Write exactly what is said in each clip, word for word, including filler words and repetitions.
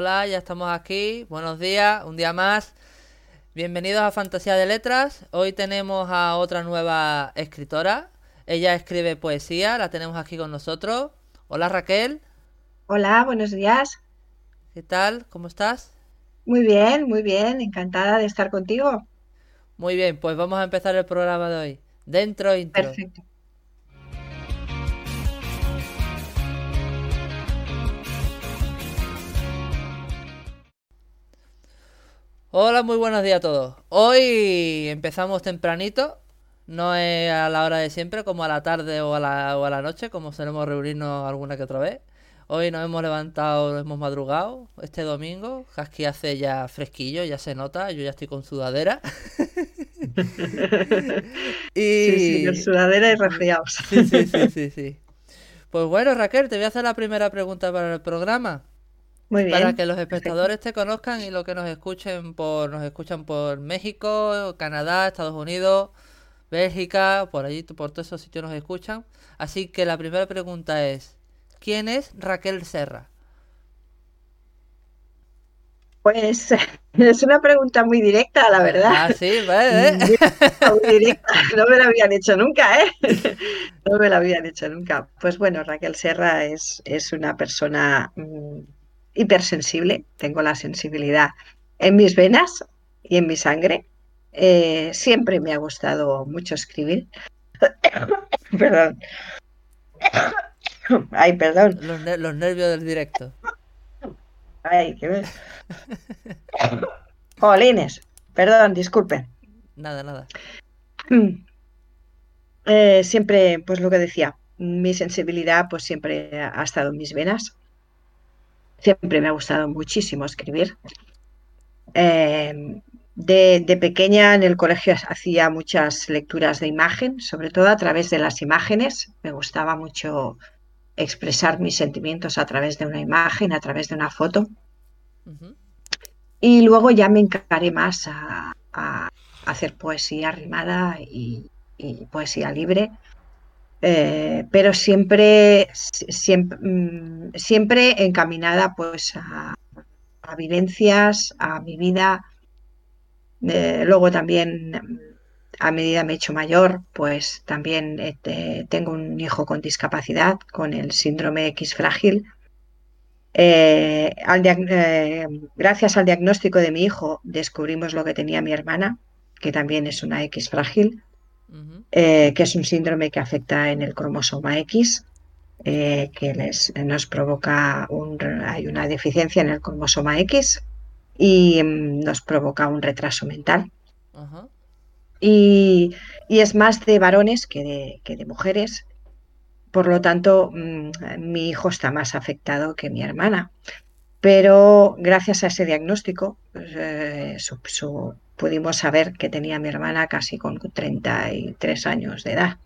Hola, ya estamos aquí. Buenos días, un día más. Bienvenidos a Fantasía de Letras. Hoy tenemos a otra nueva escritora. Ella escribe poesía, la tenemos aquí con nosotros. Hola, Raquel. Hola, buenos días. ¿Qué tal? ¿Cómo estás? Muy bien, muy bien. Encantada de estar contigo. Muy bien, pues vamos a empezar el programa de hoy. Dentro intro. Perfecto. Hola, muy buenos días a todos. Hoy empezamos tempranito, no es a la hora de siempre, como a la tarde o a la, o a la noche, como solemos reunirnos alguna que otra vez. Hoy nos hemos levantado, nos hemos madrugado este domingo. Aquí hace ya fresquillo, ya se nota, yo ya estoy con sudadera. y... Sí, sí, con sudadera y resfriados. sí, sí, sí, sí, sí. Pues bueno, Raquel, te voy a hacer la primera pregunta para el programa. Muy bien. Para que los espectadores te conozcan y los que nos escuchen por nos escuchan por México, Canadá, Estados Unidos, Bélgica, por allí, por todos esos sitios nos escuchan. Así que la primera pregunta es, ¿quién es Raquel Serra? Pues es una pregunta muy directa, la verdad. Ah, sí, vale. ¿Eh? Muy directa, no me la habían hecho nunca, ¿eh? No me la habían hecho nunca. Pues bueno, Raquel Serra es, es una persona... Mmm, hipersensible, tengo la sensibilidad en mis venas y en mi sangre. Eh, siempre me ha gustado mucho escribir. Perdón. Ay, perdón. Los, ner- los nervios del directo. Ay, qué ves. Jolines, perdón, disculpen. Nada, nada. Eh, siempre, pues lo que decía, mi sensibilidad pues siempre ha estado en mis venas. Siempre me ha gustado muchísimo escribir. Eh, de, de pequeña en el colegio hacía muchas lecturas de imagen, sobre todo a través de las imágenes. Me gustaba mucho expresar mis sentimientos a través de una imagen, a través de una foto. Uh-huh. Y luego ya me encaré más a, a hacer poesía rimada y, y poesía libre. Eh, pero siempre, siempre, siempre encaminada pues a, a vivencias, a mi vida. Eh, luego también, a medida me he hecho mayor, pues también eh, tengo un hijo con discapacidad, con el síndrome X frágil. Eh, al dia- eh, gracias al diagnóstico de mi hijo descubrimos lo que tenía mi hermana, que también es una X frágil. Eh, que es un síndrome que afecta en el cromosoma X, eh, que les, nos provoca un, hay una deficiencia en el cromosoma X y mm, nos provoca un retraso mental. Uh-huh. Y, y es más de varones que de, que de mujeres, por lo tanto mm, mi hijo está más afectado que mi hermana, pero gracias a ese diagnóstico pues, eh, su, su pudimos saber que tenía mi hermana casi con treinta y tres años de edad.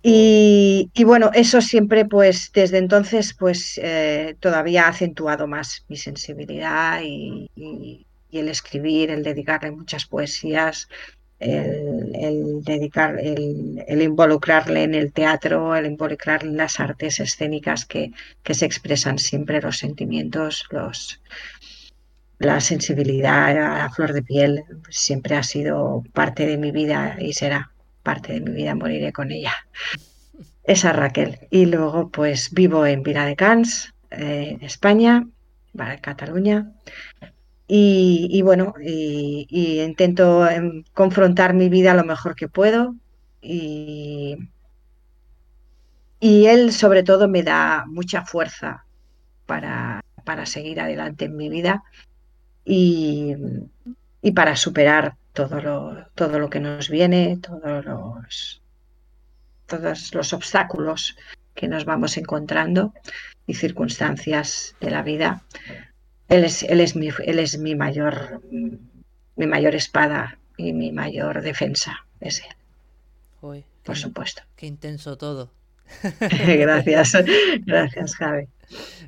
Y, y bueno, eso siempre, pues desde entonces, pues eh, todavía ha acentuado más mi sensibilidad y, y, y el escribir, el dedicarle muchas poesías, el, el, dedicar, el, el involucrarle en el teatro, el involucrarle en las artes escénicas que, que se expresan siempre los sentimientos, los... La sensibilidad a flor de piel siempre ha sido parte de mi vida y será parte de mi vida, moriré con ella. Esa Raquel. Y luego pues vivo en Viladecans, eh, en España, para Cataluña. Y, y bueno, y, y intento eh, confrontar mi vida lo mejor que puedo. Y, y él sobre todo me da mucha fuerza para, para seguir adelante en mi vida. Y, y para superar todo lo, todo lo que nos viene, todos los, todos los obstáculos que nos vamos encontrando y circunstancias de la vida. Él es, él es, mi, él es mi, mayor, mi mayor espada y mi mayor defensa, es él. Uy, por qué, supuesto. Qué intenso todo. Gracias, gracias Javi.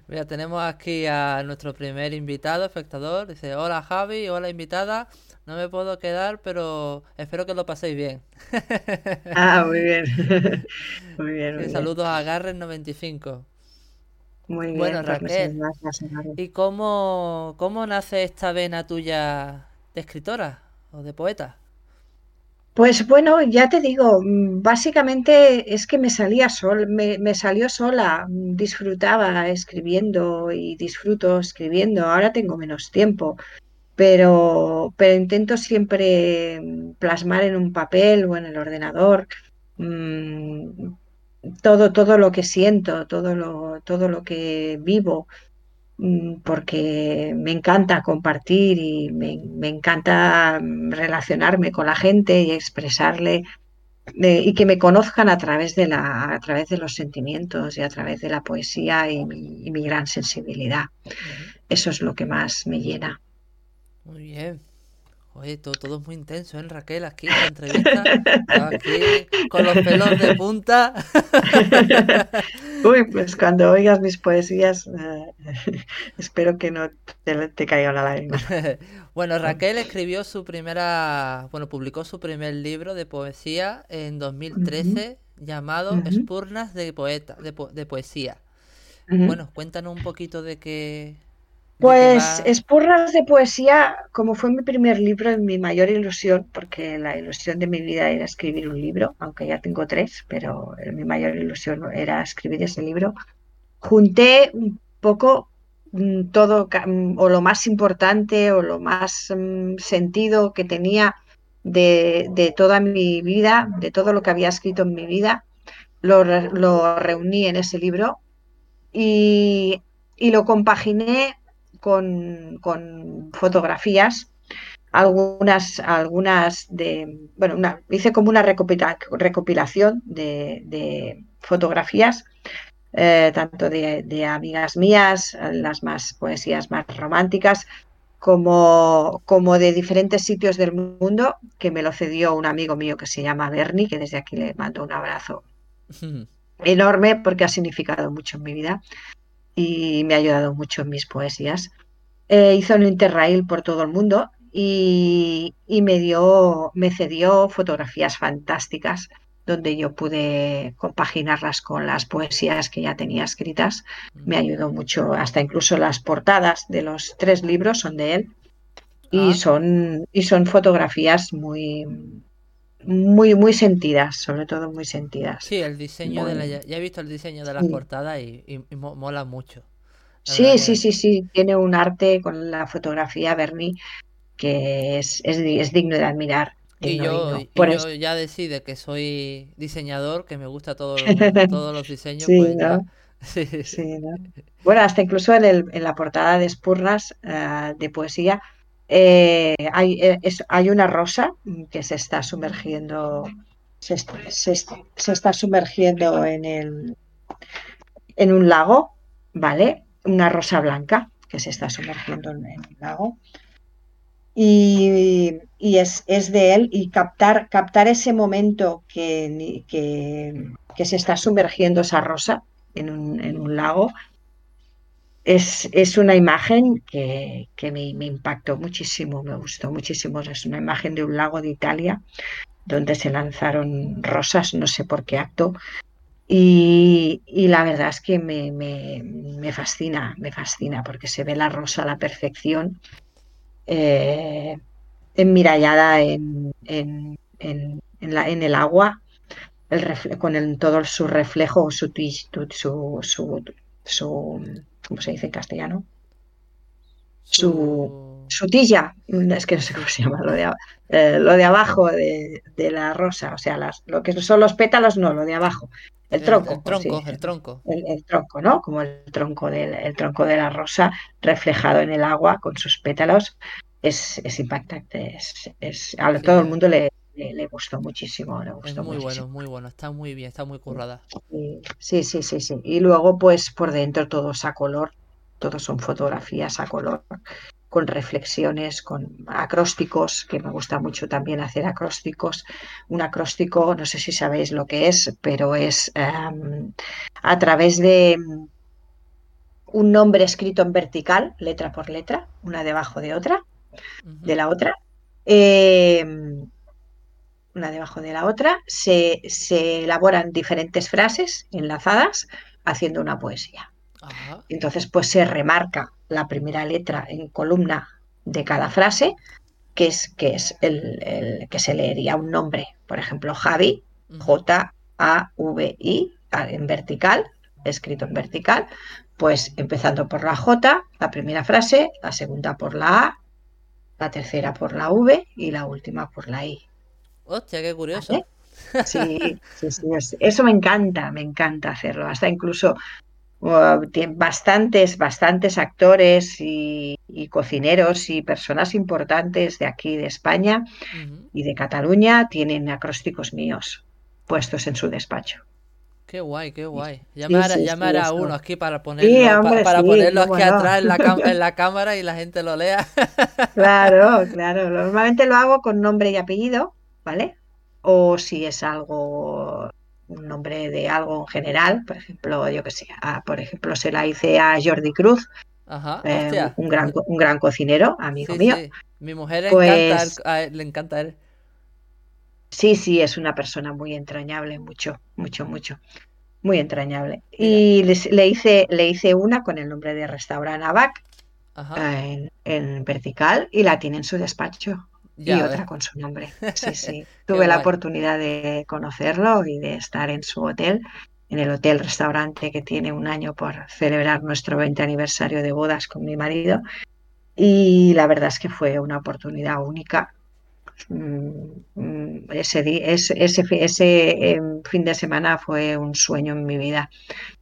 Mira, tenemos aquí a nuestro primer invitado, espectador. Dice, hola Javi, hola invitada. No me puedo quedar, pero espero que lo paséis bien. Ah, muy bien. Muy bien, muy bien. Saludos a Garren noventa y cinco. Muy bien. Bueno, Raquel, ¿y cómo, cómo nace esta vena tuya de escritora o de poeta? Pues bueno, ya te digo, básicamente es que me salía sol, me, me salió sola, disfrutaba escribiendo y disfruto escribiendo. Ahora tengo menos tiempo, pero, pero intento siempre plasmar en un papel o en el ordenador mmm, todo, todo lo que siento, todo lo, todo lo que vivo, porque me encanta compartir y me, me encanta relacionarme con la gente y expresarle eh, y que me conozcan a través de la a través de los sentimientos y a través de la poesía y mi, y mi gran sensibilidad. Eso es lo que más me llena. Muy bien. Oye, todo, todo es muy intenso, ¿eh, Raquel? Aquí en la entrevista, aquí con los pelos de punta. Uy, pues cuando oigas mis poesías, eh, espero que no te, te caiga la lágrima. Bueno, Raquel escribió su primera, bueno, publicó su primer libro de poesía en dos mil trece, uh-huh. llamado uh-huh. Espurnas de poeta, de, po- de poesía. Uh-huh. Bueno, cuéntanos un poquito de qué... Pues Espurnas de poesía, como fue mi primer libro, es mi mayor ilusión, porque la ilusión de mi vida era escribir un libro, aunque ya tengo tres, pero mi mayor ilusión era escribir ese libro. Junté un poco todo, o lo más importante, o lo más sentido que tenía de, de toda mi vida, de todo lo que había escrito en mi vida, lo, lo reuní en ese libro y, y lo compaginé Con, con fotografías, algunas, algunas de, bueno, una, hice como una recopilación de, de fotografías, eh, tanto de, de amigas mías, las más poesías más románticas, como, como de diferentes sitios del mundo, que me lo cedió un amigo mío que se llama Bernie, que desde aquí le mando un abrazo enorme porque ha significado mucho en mi vida y me ha ayudado mucho en mis poesías. Eh, hizo un interrail por todo el mundo y, y me dio, me cedió fotografías fantásticas donde yo pude compaginarlas con las poesías que ya tenía escritas. Me ayudó mucho, hasta incluso las portadas de los tres libros son de él y ah. son y son fotografías muy muy muy sentidas, sobre todo muy sentidas. Sí, el diseño muy... de la, ya he visto el diseño de las sí. portadas y, y, y mola mucho. Sí, sí, sí, sí, tiene un arte con la fotografía Bernie que es, es, es digno de admirar. Y no, yo, y no. Por y eso... yo ya decide que soy diseñador, que me gusta todo lo, todos los diseños. Sí, pues, ¿no? Sí. Sí, ¿no? Bueno, hasta incluso en, el, en la portada de Espurnas uh, de poesía Eh, hay, es, hay una rosa que se está sumergiendo se, se, se está sumergiendo en el en un lago, ¿vale? Una rosa blanca que se está sumergiendo en el lago y, y es, es de él, y captar, captar ese momento que, que, que se está sumergiendo esa rosa en un, en un lago. Es, es una imagen que, que me, me impactó muchísimo, me gustó muchísimo. Es una imagen de un lago de Italia donde se lanzaron rosas, no sé por qué acto, y, y la verdad es que me, me, me fascina, me fascina porque se ve la rosa a la perfección, eh, enmirallada en, en, en, en, la, en el agua, el refle- con el, todo su reflejo, su su su, su, su ¿cómo se dice en castellano? Su, su tilla, es que no sé cómo se llama, lo de, eh, lo de abajo de, de la rosa, o sea, las, lo que son los pétalos, no, lo de abajo, el tronco. El, el tronco, sí, el tronco. El, el tronco, ¿no? Como el tronco, del, el tronco de la rosa reflejado en el agua con sus pétalos, es, es impactante, es, es, a todo el mundo le... Le, le gustó muchísimo, le gustó es muy muchísimo. Bueno, muy bueno, está muy bien, está muy currada. Sí, sí, sí, sí. Y luego, pues, por dentro todos a color, todos son fotografías a color, con reflexiones, con acrósticos, que me gusta mucho también hacer acrósticos. Un acróstico, no sé si sabéis lo que es, pero es um, a través de un nombre escrito en vertical, letra por letra, una debajo de otra, uh-huh. de la otra. Eh, una debajo de la otra, se, se elaboran diferentes frases enlazadas haciendo una poesía. Ajá. Entonces, pues se remarca la primera letra en columna de cada frase, que es, que es el, el que se leería un nombre. Por ejemplo, Javi, J A V I, en vertical, escrito en vertical, pues empezando por la J, la primera frase, la segunda por la A, la tercera por la V y la última por la I. Hostia, qué curioso. ¿Vale? Sí, sí, sí, eso me encanta, me encanta hacerlo. Hasta incluso uh, bastantes, bastantes actores y, y cocineros y personas importantes de aquí, de España uh-huh. y de Cataluña, tienen acrósticos míos puestos en su despacho. Qué guay, qué guay. Llamar, sí, sí, llamar sí, a uno aquí para ponerlo, sí, hombre, para, para sí, ponerlo aquí no. atrás en la, cam- en la cámara y la gente lo lea. Claro, claro. Normalmente lo hago con nombre y apellido, ¿vale? O si es algo, un nombre de algo en general, por ejemplo, yo que sé, a, por ejemplo, se la hice a Jordi Cruz, Ajá, eh, un gran un gran cocinero, amigo sí, mío. Sí. Mi mujer pues, encanta a él, le encanta a él. Sí, sí, es una persona muy entrañable, mucho, mucho, mucho, muy entrañable. Y le, le hice le hice una con el nombre de Restaurante Abac en, en vertical y la tiene en su despacho. Ya, y otra con su nombre. Sí, sí. Tuve la guay. oportunidad de conocerlo y de estar en su hotel, en el hotel restaurante que tiene un año por celebrar nuestro veinte aniversario de bodas con mi marido. Y la verdad es que fue una oportunidad única. Ese, día, ese, ese, ese fin de semana fue un sueño en mi vida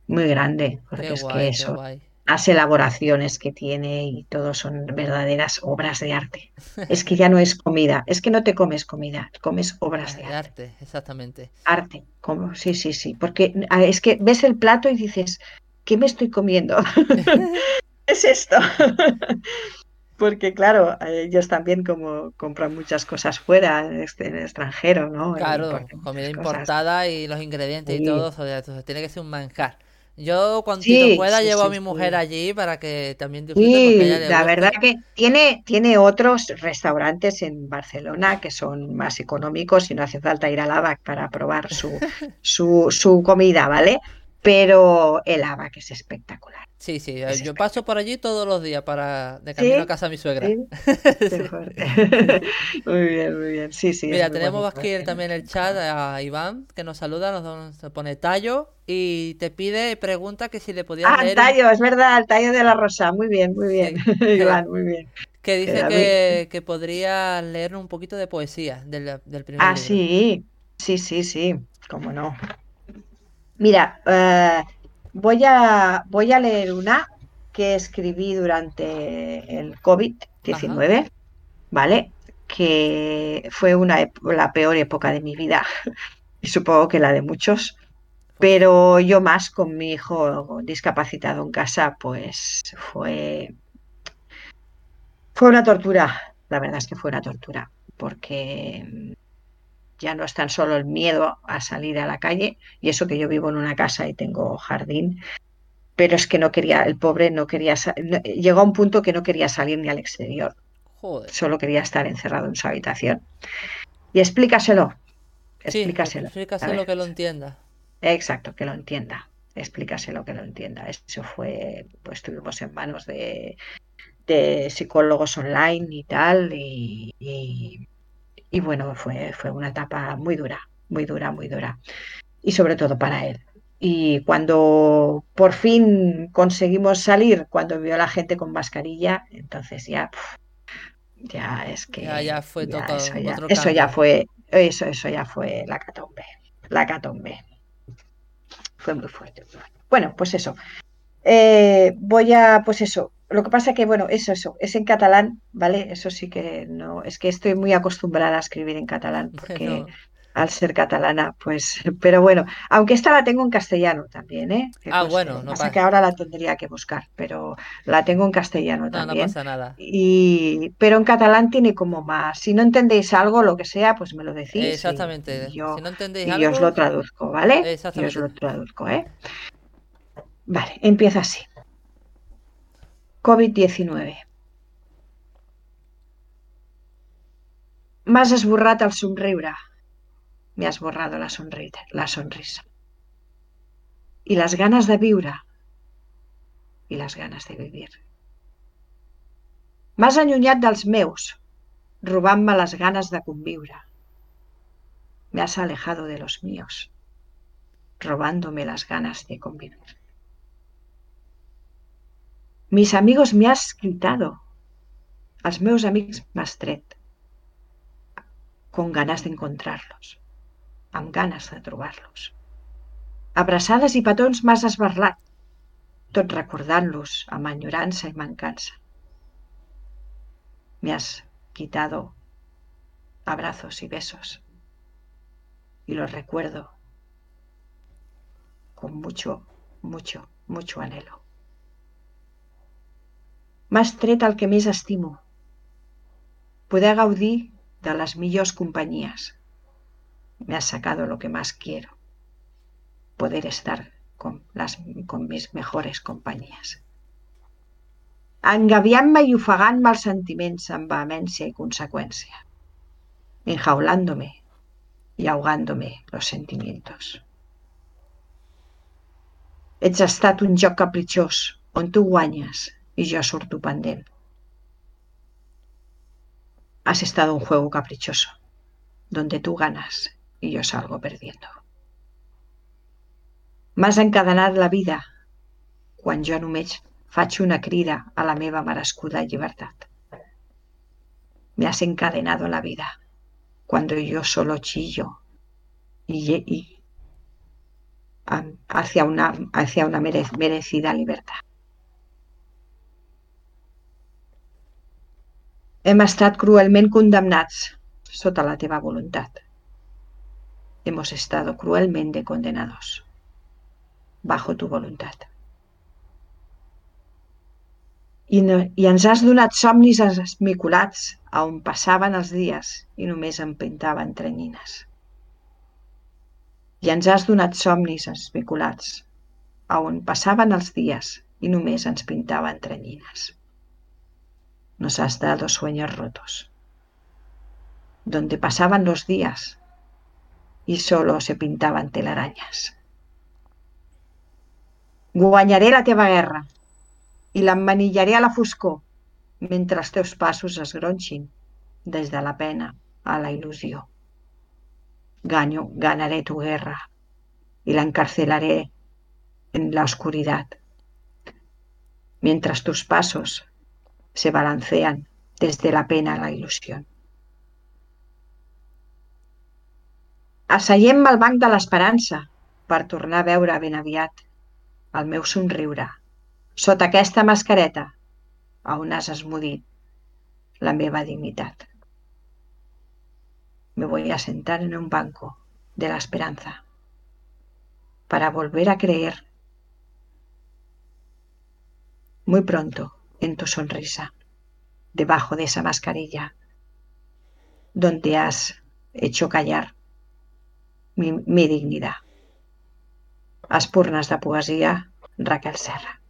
muy grande, porque qué es guay, que eso... Guay. Las elaboraciones que tiene y todo son verdaderas obras de arte. Es que ya no es comida, es que no te comes comida, comes obras de, de arte. Arte, exactamente. Arte, como sí, sí, sí, porque es que ves el plato y dices, ¿qué me estoy comiendo? ¿Qué es esto? Porque claro, ellos también como compran muchas cosas fuera, en el extranjero, ¿no? Claro, comida importada cosas. Y los ingredientes sí. y todo, o sea, entonces tiene que ser un manjar. Yo cuando sí, pueda sí, llevo sí, a mi mujer sí. allí para que también disfrute. Sí, ella le la gusta. Verdad que tiene, tiene otros restaurantes en Barcelona que son más económicos y no hace falta ir al Abac para probar su, su, su comida, ¿vale? Pero el Abac es espectacular. Sí, sí, es yo espectacular. Paso por allí todos los días para de camino ¿Sí? a casa de mi suegra. ¿Sí? Sí. Muy bien, muy bien. Sí, sí. Mira, tenemos bonito, aquí bien. también el chat a Iván que nos saluda, nos pone Tallo y te pide, pregunta que si le podías ah, leer. Ah, Tallo, es verdad, el Tallo de la Rosa. Muy bien, muy bien. Sí. Iván, muy bien. Que dice que, que podría leer un poquito de poesía del, del primer Ah, libro. sí, sí, sí, sí, cómo no. Mira, eh, voy a voy a leer una que escribí durante el covid diecinueve, Ajá. ¿vale? Que fue una la peor época de mi vida y supongo que la de muchos, pero yo más con mi hijo discapacitado en casa, pues fue fue una tortura. La verdad es que fue una tortura porque ya no es tan solo el miedo a salir a la calle, y eso que yo vivo en una casa y tengo jardín, pero es que no quería, el pobre no quería, no, llegó a un punto que no quería salir ni al exterior. Joder. Solo quería estar encerrado en su habitación. Y explícaselo, explícaselo. Sí, explícaselo que lo entienda. Exacto, que lo entienda, explícaselo que lo entienda. Eso fue, pues estuvimos en manos de, de psicólogos online y tal, y... y... Y bueno, fue, fue una etapa muy dura, muy dura, muy dura. Y sobre todo para él. Y cuando por fin conseguimos salir, cuando vio a la gente con mascarilla, entonces ya, ya es que... Ya, ya fue ya, todo. Eso, ya, eso ya fue, eso, eso ya fue la catombe, la catombe. Fue muy fuerte. Bueno, pues eso. Eh, voy a, pues eso. Lo que pasa que, bueno, eso, eso, es en catalán, ¿vale? Eso sí que no, es que estoy muy acostumbrada a escribir en catalán, porque no. al ser catalana, pues, pero bueno, aunque esta la tengo en castellano también, ¿eh? Que ah, pues, bueno, no pasa. Que ahora la tendría que buscar, pero la tengo en castellano no, también. No pasa nada. Y, pero en catalán tiene como más, si no entendéis algo, lo que sea, pues me lo decís. Exactamente. Y, y yo, si no entendéis y algo. Y os lo traduzco, ¿vale? Exactamente. Yo os lo traduzco, ¿eh? Vale, empieza así. covid diecinueve. M'has esborrat el somriure. Me has borrado la sonrita, la sonrisa. I les ganes de viure. i les ganes de vivir. M'has allunyat dels meus, robant-me les ganes de conviure. Me has alejado de los míos, robándome las ganas de convivir. Mis amigos me has quitado, els meus amics m'has tret, con ganas de encontrarlos, amb ganes de trobar-los. Abraçades i petons m'has esbarlat, tot recordant-los amb enyorança i mancança. Me has quitado abrazos y besos y los recuerdo con mucho, mucho, mucho anhelo. M'has tret el que més estimo, poder gaudir de les millors companyies. Me has sacado lo que más quiero, poder estar con, las, con mis mejores compañías. Engaviant-me i ofegant-me els sentiments amb vehemència i conseqüència, enjaulándome y ahogándome los sentimientos. Ets estat un joc capritxós on tu guanyes i jo surto pendent. Has estado un juego caprichoso donde tú ganas y yo salgo perdiendo. M'has encadenat la vida quan jo només faig una crida a la meva merescuda llibertat. Me has encadenado la vida cuando yo solo chillo y, y hacia una, hacia una mere, merecida libertad. Hem estat cruelment condemnats sota la teva voluntat. Hemos estado cruelmente condenados bajo tu voluntad. I, no, i ens has donat somnis esmiculats a on passaven els dies i només em pintaven tranyines. I ens has donat somnis esmiculats a on passaven els dies i només ens pintaven tranyines. Nos has dado sueños rotos, donde pasaban los días y solo se pintaban telarañas. Guanyaré la teva guerra i l'emmanillaré a la foscor mentre els teus passos es gronxin des de la pena a la il·lusió. Ganyo, ganaré tu guerra i l'encarcelaré en la oscuridad mientras tus pasos se balancean desde la pena a la il·lusió. Asseiem-me al banc de l'esperança per tornar a veure ben aviat el meu somriure sota aquesta mascareta a on has esmudit la meva dignitat. Me voy a sentar en un banco de la esperanza para volver a creer muy pronto en tu sonrisa, debajo de esa mascarilla, donde has hecho callar mi, mi dignidad. Espurnas de poesía, Raquel Serra.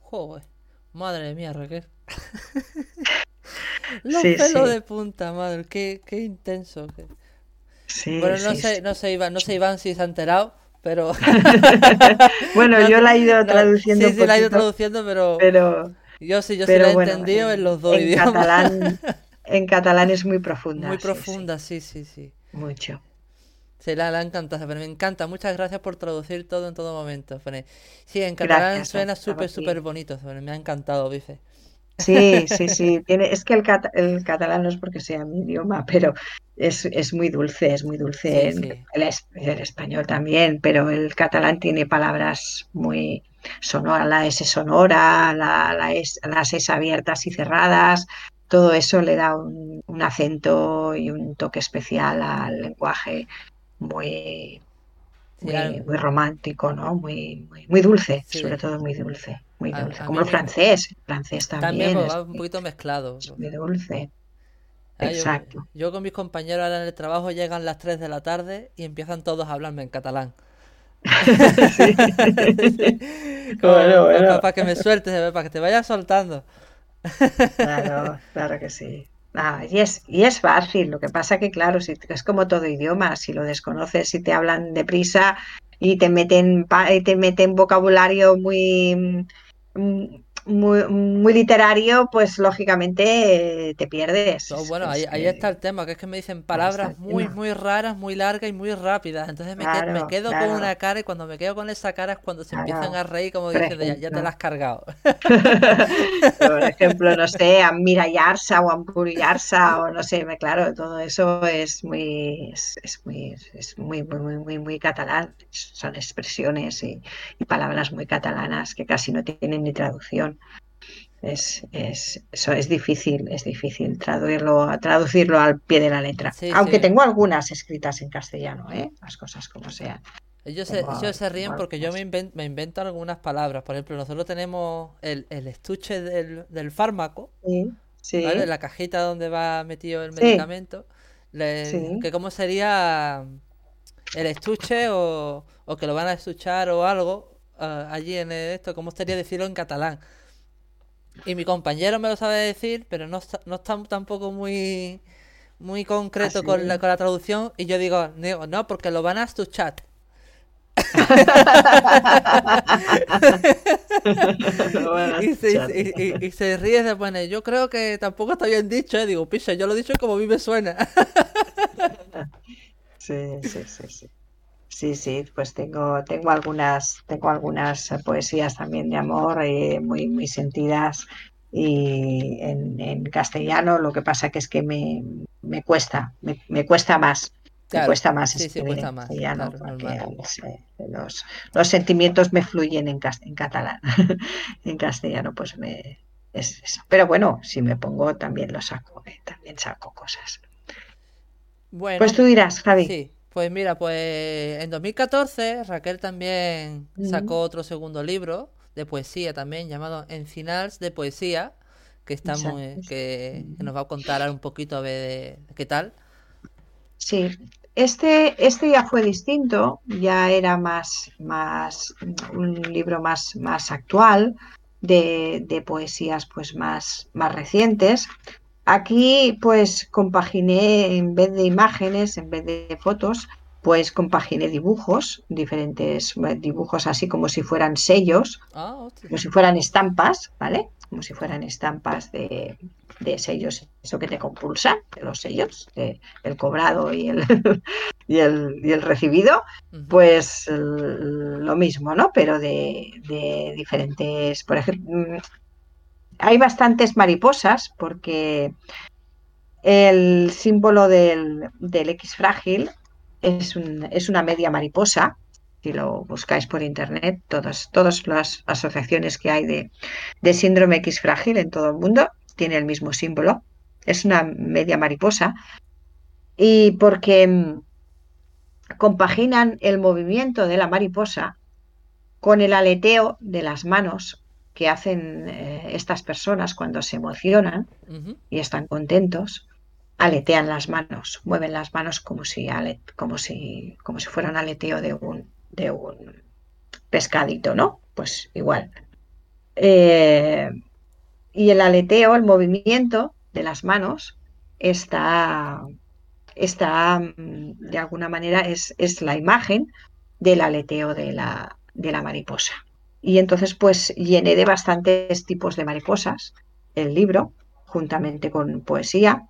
Joder, madre mía, Raquel. Los sí, pelos sí. De punta, madre, qué, qué intenso. Qué... Sí, bueno, no, sí, sé, sí. no sé, Iván, no sé, Iván, si se ha enterado. Pero bueno, no, yo la he ido traduciendo. No, sí, sí, poquito, la he ido traduciendo, pero, pero yo sí, yo sí la he bueno, entendido en, en los dos en idiomas. Catalán, en catalán es muy profunda. Muy sí, profunda, sí, sí, sí. Mucho. Sí, la, la encanta, pero me encanta. Muchas gracias por traducir todo en todo momento. Sí, en catalán gracias, suena súper, súper bonito. Me ha encantado, dice. Sí, sí, sí. Tiene, es que el, cat, el catalán no es porque sea mi idioma, pero es, es muy dulce, es muy dulce. Sí, sí. El, el español también, pero el catalán tiene palabras muy sonoras, la S sonora, la, la S, las S abiertas y cerradas. Todo eso le da un, un acento y un toque especial al lenguaje muy, muy, sí, muy romántico, ¿no? Muy, muy, muy dulce, sí. Sobre todo muy dulce. Muy dulce, a, a como el francés, el francés también. También va un poquito mezclado. Muy dulce, ah, exacto. Yo, yo con mis compañeros ahora en el trabajo llegan las tres de la tarde y empiezan todos a hablarme en catalán. Sí. Como, bueno, bueno. Para, para que me sueltes, para que te vayas soltando. Claro, claro que sí. Ah, y, es, y es fácil, lo que pasa que claro, si, es como todo idioma, si lo desconoces, si te hablan deprisa... y te meten te meten vocabulario muy muy, muy literario, pues lógicamente te pierdes. No, bueno, ahí, ahí está el tema, que es que me dicen palabras muy muy raras, muy largas y muy rápidas, entonces me, claro, quedo, me quedo claro. con una cara, y cuando me quedo con esa cara es cuando se claro. empiezan a reír, como dicen, ya, ya te la has cargado. Por ejemplo, no sé, ammirallarsa o ampurillarsa o no sé, claro, todo eso es muy es, es muy es muy muy muy muy, muy catalán, son expresiones y, y palabras muy catalanas que casi no tienen ni traducción. Es, es, eso es difícil, es difícil traducirlo, traducirlo al pie de la letra. Sí, Aunque sí. tengo algunas escritas en castellano, ¿eh? Las cosas como sean. Ellos, tengo, se, ellos se ríen porque yo me invento, me invento algunas palabras. Por ejemplo, nosotros tenemos el, el estuche del, del fármaco, sí, sí. ¿vale? La cajita donde va metido el medicamento. Sí. Le, sí. Que cómo sería el estuche o, o que lo van a estuchar o algo. Uh, allí en esto, ¿cómo estaría decirlo en catalán? Y mi compañero me lo sabe decir, pero no está, no está tampoco muy muy concreto ¿Ah, sí? con, la, con la traducción, y yo digo, digo no, porque lo van a estuchar. y, se, y, y, y, y se ríe de, bueno, yo creo que tampoco está bien dicho, ¿eh? Digo, picha, yo lo he dicho como a mí me suena. sí, sí, sí, sí. Sí, sí, pues tengo tengo algunas tengo algunas poesías también de amor eh, muy muy sentidas y en, en castellano, lo que pasa que es que me me cuesta me, me cuesta más claro, me cuesta más sí, escribir sí, cuesta en más, castellano claro, porque eh, los los sentimientos me fluyen en cast- en catalán en castellano pues me es eso, pero bueno, si me pongo también lo saco eh, también saco cosas. Bueno, pues tú dirás, Javi. Sí. Pues mira, pues en dos mil catorce Raquel también sacó uh-huh. otro segundo libro de poesía también llamado Encinals de poesía, que está muy, que, que nos va a contar un poquito a ver de, qué tal. Sí, este este ya fue distinto, ya era más más un libro más más actual de de poesías pues más más recientes. Aquí pues compaginé, en vez de imágenes, en vez de fotos, pues compaginé dibujos, diferentes dibujos así como si fueran sellos, oh, okay. como si fueran estampas, ¿vale? Como si fueran estampas de, de sellos, eso que te compulsa, de los sellos, de, el cobrado y el, y el, y el recibido, uh-huh. pues el, lo mismo, ¿no? Pero de, de diferentes, por ejemplo... Hay bastantes mariposas porque el símbolo del, del X frágil es, un, es una media mariposa. Si lo buscáis por internet, todas, todas las asociaciones que hay de, de síndrome X frágil en todo el mundo tiene el mismo símbolo. Es una media mariposa. Y porque compaginan el movimiento de la mariposa con el aleteo de las manos que hacen eh, estas personas cuando se emocionan uh-huh. y están contentos, aletean las manos, mueven las manos como si ale, como si como si fuera un aleteo de un de un pescadito, ¿no? Pues igual. Eh, y el aleteo, el movimiento de las manos está está de alguna manera es es la imagen del aleteo de la de la mariposa. Y entonces pues llené de bastantes tipos de mariposas el libro, juntamente con poesía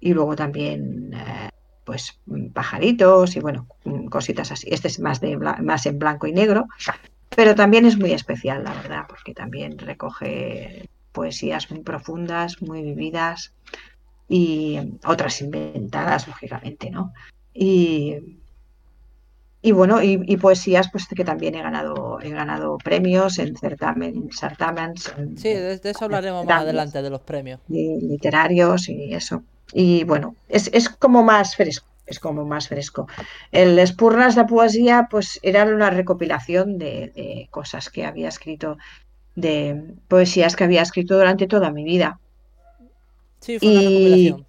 y luego también eh, pues pajaritos y bueno, cositas así. Este es más, de, más en blanco y negro, pero también es muy especial, la verdad, porque también recoge poesías muy profundas, muy vividas y otras inventadas, lógicamente, ¿no? Y... Y bueno, y, y poesías pues que también he ganado he ganado premios en certamen, certámenes. Sí, de, de eso hablaremos más adelante, de los premios. Y literarios y eso. Y bueno, es, es como más fresco, es como más fresco. El Espurnas de poesía pues era una recopilación de, de cosas que había escrito, de poesías que había escrito durante toda mi vida. Sí, fue una y... recopilación.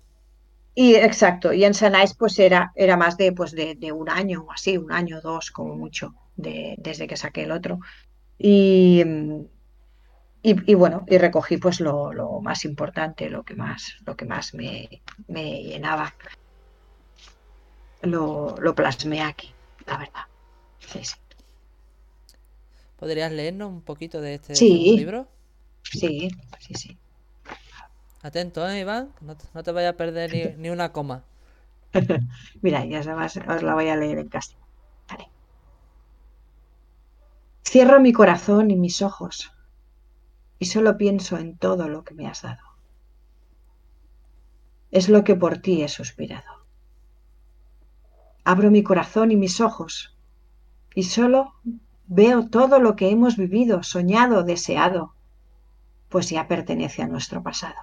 Y exacto, y en Sanais pues era, era más de pues de, de un año o así, un año o dos como mucho, de, desde que saqué el otro. Y, y, y bueno, y recogí pues lo, lo más importante, lo que más, lo que más me, me llenaba. Lo, lo plasmé aquí, la verdad. ¿Podrías leernos un poquito de este sí. libro? Sí, sí, sí. Atento, ¿eh, Iván? No te, no te vayas a perder ni, ni una coma. Mira, ya sabes, os la voy a leer en casa. Vale. Cierro mi corazón y mis ojos y solo pienso en todo lo que me has dado. Es lo que por ti he suspirado. Abro mi corazón y mis ojos y solo veo todo lo que hemos vivido, soñado, deseado, pues ya pertenece a nuestro pasado.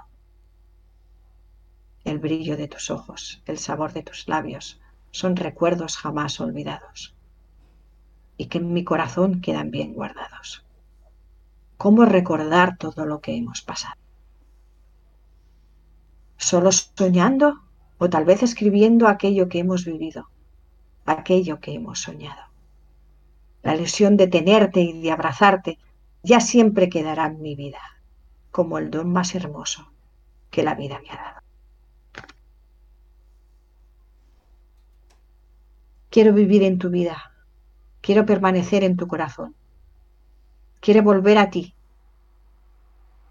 El brillo de tus ojos, el sabor de tus labios, son recuerdos jamás olvidados y que en mi corazón quedan bien guardados. ¿Cómo recordar todo lo que hemos pasado? ¿Solo soñando o tal vez escribiendo aquello que hemos vivido, aquello que hemos soñado? La ilusión de tenerte y de abrazarte ya siempre quedará en mi vida, como el don más hermoso que la vida me ha dado. Quiero vivir en tu vida, quiero permanecer en tu corazón, quiero volver a ti,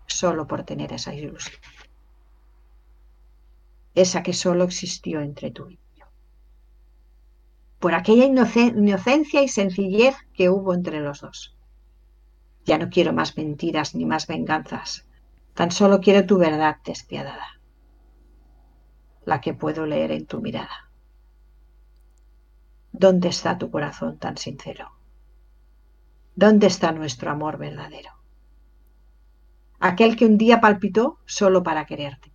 solo por tener esa ilusión, esa que solo existió entre tú y yo, por aquella inocen- inocencia y sencillez que hubo entre los dos. Ya no quiero más mentiras ni más venganzas, tan solo quiero tu verdad despiadada, la que puedo leer en tu mirada. ¿Dónde está tu corazón tan sincero? ¿Dónde está nuestro amor verdadero? Aquel que un día palpitó solo para quererte.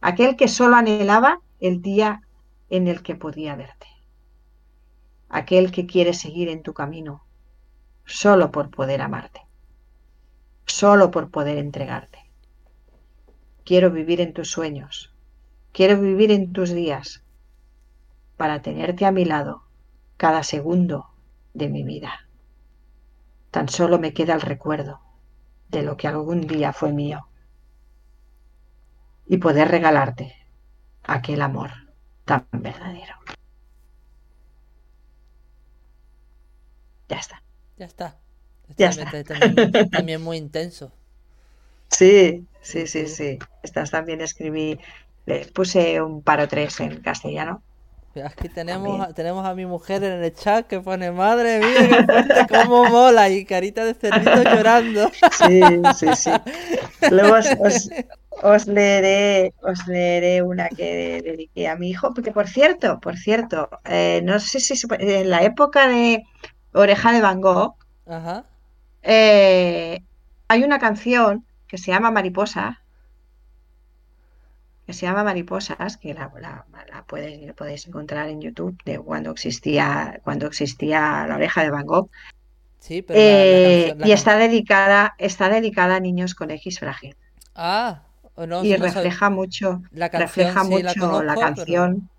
Aquel que solo anhelaba el día en el que podía verte. Aquel que quiere seguir en tu camino solo por poder amarte. Solo por poder entregarte. Quiero vivir en tus sueños. Quiero vivir en tus días para tenerte a mi lado cada segundo de mi vida. Tan solo me queda el recuerdo de lo que algún día fue mío y poder regalarte aquel amor tan verdadero. Ya está. Ya está. Ya está. También, también muy intenso. Sí, sí, sí, sí. Estas también escribí, les puse un par o tres en castellano. Aquí tenemos a, tenemos a mi mujer en el chat que pone, madre mía, qué fuerte, cómo mola, y carita de cerdito llorando. Sí, sí, sí. Luego os, os, os, leeré, os leeré una que dediqué a mi hijo, porque por cierto, por cierto, eh, no sé si se, en la época de Oreja de Van Gogh, ajá. Eh, hay una canción que se llama Mariposa, que se llama Mariposas, que la, la, la, puedes, la podéis encontrar en YouTube, de cuando existía cuando existía la Oreja de Van Gogh. Sí, pero eh, la, la canción, la y can... está dedicada está dedicada a niños con X frágil. Ah, no, y no refleja soy... mucho la canción, refleja sí, mucho la, conozco, la canción. Pero...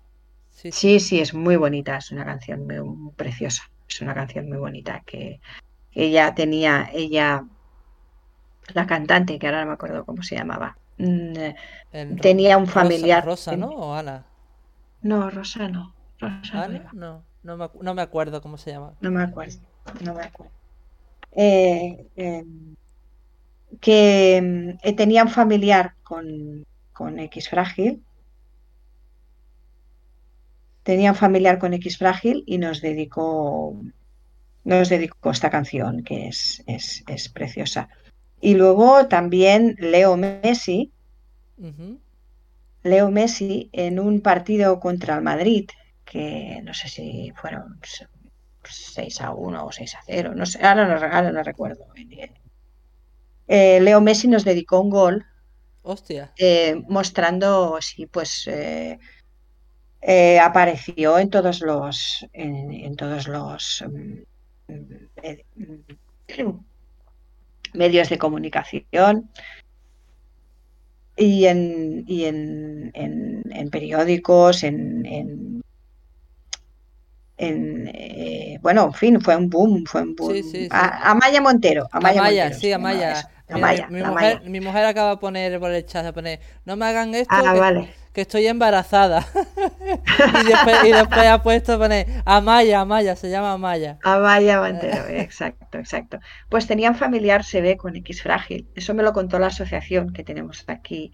Sí, sí, sí, es muy bonita, es una canción muy, muy preciosa, es una canción muy bonita que ella tenía ella la cantante, que ahora no me acuerdo cómo se llamaba. En tenía un familiar Rosa, Rosa, ¿no? ¿O Ana? No, Rosa no. Rosa ¿Ana? No, no me, no me acuerdo cómo se llama. No me acuerdo, no me acuerdo. Eh, eh, que eh, tenía un familiar con, con X frágil. Tenía un familiar con X frágil y nos dedicó, nos dedicó esta canción que es, es, es preciosa. Y luego también Leo Messi, uh-huh. Leo Messi en un partido contra el Madrid, que no sé si fueron seis a uno o seis a cero, no sé, ahora, no, ahora no recuerdo. Eh, Leo Messi nos dedicó un gol. Hostia. Eh, mostrando, sí, pues eh, eh, apareció en todos los, en, en todos los... Eh, eh, medios de comunicación y en, y en, en, en periódicos, en, en, en eh, bueno, en fin, fue un boom, fue un boom. Sí, sí, sí. A, Amaya Montero, Amaya, Amaya Montero, sí, Amaya. Amaya, Mira, Amaya, mi, mi, Amaya. Mujer, mi mujer acaba de poner por el chat, de poner, no me hagan esto, ah, que, vale. que estoy embarazada. y, después, y después ha puesto, pone, Amaya, Amaya, se llama Amaya. Amaya Montero, exacto, exacto. Pues tenían familiar, se ve, con X frágil. Eso me lo contó la asociación que tenemos aquí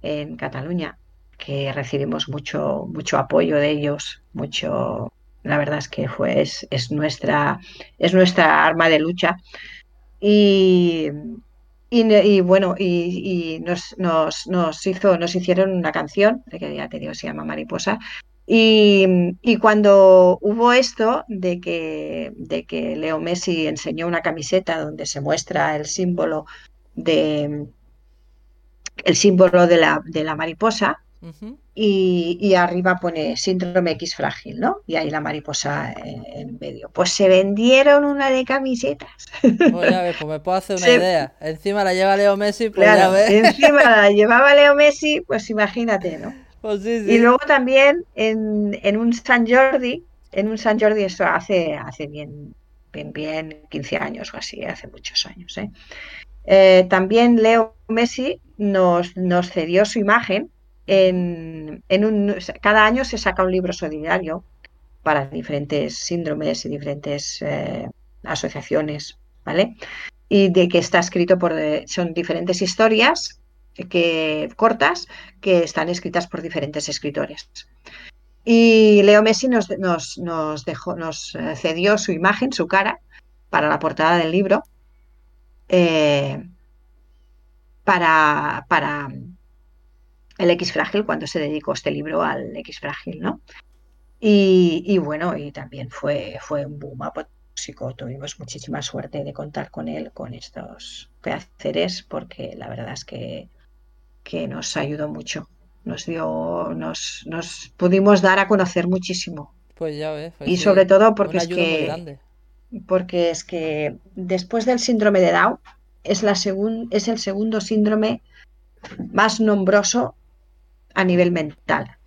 en Cataluña, que recibimos mucho, mucho apoyo de ellos, mucho... La verdad es que fue, es, es, nuestra, es nuestra arma de lucha. Y, y, y bueno, y, y nos, nos, nos, hizo, nos hicieron una canción, que ya te digo, se llama Mariposa. Y, y cuando hubo esto de que, de que Leo Messi enseñó una camiseta donde se muestra el símbolo de, el símbolo de, la, de la mariposa, Uh-huh. Y, y arriba pone síndrome X frágil, ¿no? Y ahí la mariposa en, en medio. Pues se vendieron una de camisetas. Pues ya ves, pues me puedo hacer una se... idea. Encima la lleva Leo Messi, pues claro, ya ves. Encima la llevaba Leo Messi, pues imagínate, ¿no? Pues sí, sí. Y luego también en, en un San Jordi, en un San Jordi, eso hace, hace bien, bien, bien quince años o así, hace muchos años, ¿eh? Eh, también Leo Messi nos, nos cedió su imagen. En, en un, cada año se saca un libro solidario para diferentes síndromes y diferentes eh, asociaciones, ¿vale? Y de que está escrito por, son diferentes historias que, cortas, que están escritas por diferentes escritores. Y Leo Messi nos, nos, nos, dejó, nos cedió su imagen, su cara, para la portada del libro, eh, para... para el X frágil, cuando se dedicó este libro al X frágil, ¿no? Y, y bueno, y también fue, fue un boom apotóxico. Tuvimos muchísima suerte de contar con él, con estos quehaceres, porque la verdad es que, que nos ayudó mucho. Nos dio, nos, nos pudimos dar a conocer muchísimo. Pues ya ves. Pues y sí, sobre todo porque es que, porque es que después del síndrome de Down es la segun, es el segundo síndrome más nombroso a nivel mental,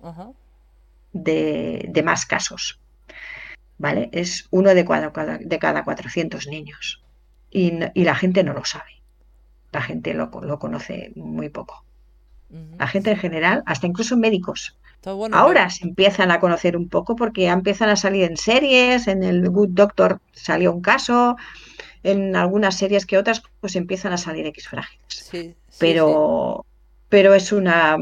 uh-huh, de, de más casos, ¿vale? Es uno de, cuadro, de cada cuatrocientos niños y, y la gente no lo sabe, la gente lo, lo conoce muy poco, uh-huh, la gente en general, hasta incluso médicos. Está bueno, ahora, ¿no? Se empiezan a conocer un poco porque empiezan a salir en series, en el Good Doctor salió un caso, en algunas series que otras pues empiezan a salir X frágiles. Sí, sí, pero sí. Pero es una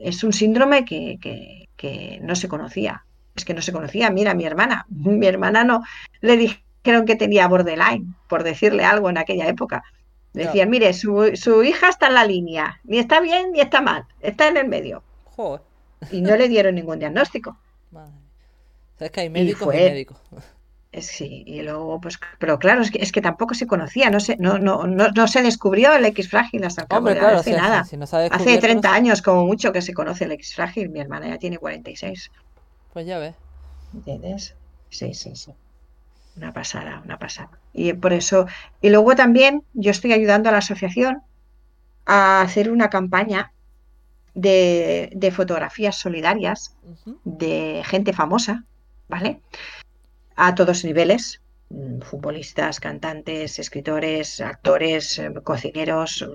es un síndrome que, que, que no se conocía. Es que no se conocía. Mira, mi hermana, mi hermana no le dijeron que tenía borderline, por decirle algo en aquella época. Decían, no, mire, su, su hija está en la línea, ni está bien ni está mal, está en el medio. Joder. Y no le dieron ningún diagnóstico. Madre. O sea, es que hay médicos y, y médicos. Sí, y luego, pues, pero claro, es que, es que tampoco se conocía, no se, no, no, no, no se descubrió el X frágil hasta Hombre, claro, hace o sea, nada. Si no se ha descubierto, hace treinta no se... años, como mucho, que se conoce el X frágil. Mi hermana ya tiene cuarenta y seis. Pues ya ves. ¿Entiendes? Sí, sí, sí. Una pasada, una pasada. Y por eso, y luego también yo estoy ayudando a la asociación a hacer una campaña de, de fotografías solidarias, uh-huh, de gente famosa, ¿vale? A todos niveles, futbolistas, cantantes, escritores, actores, cocineros,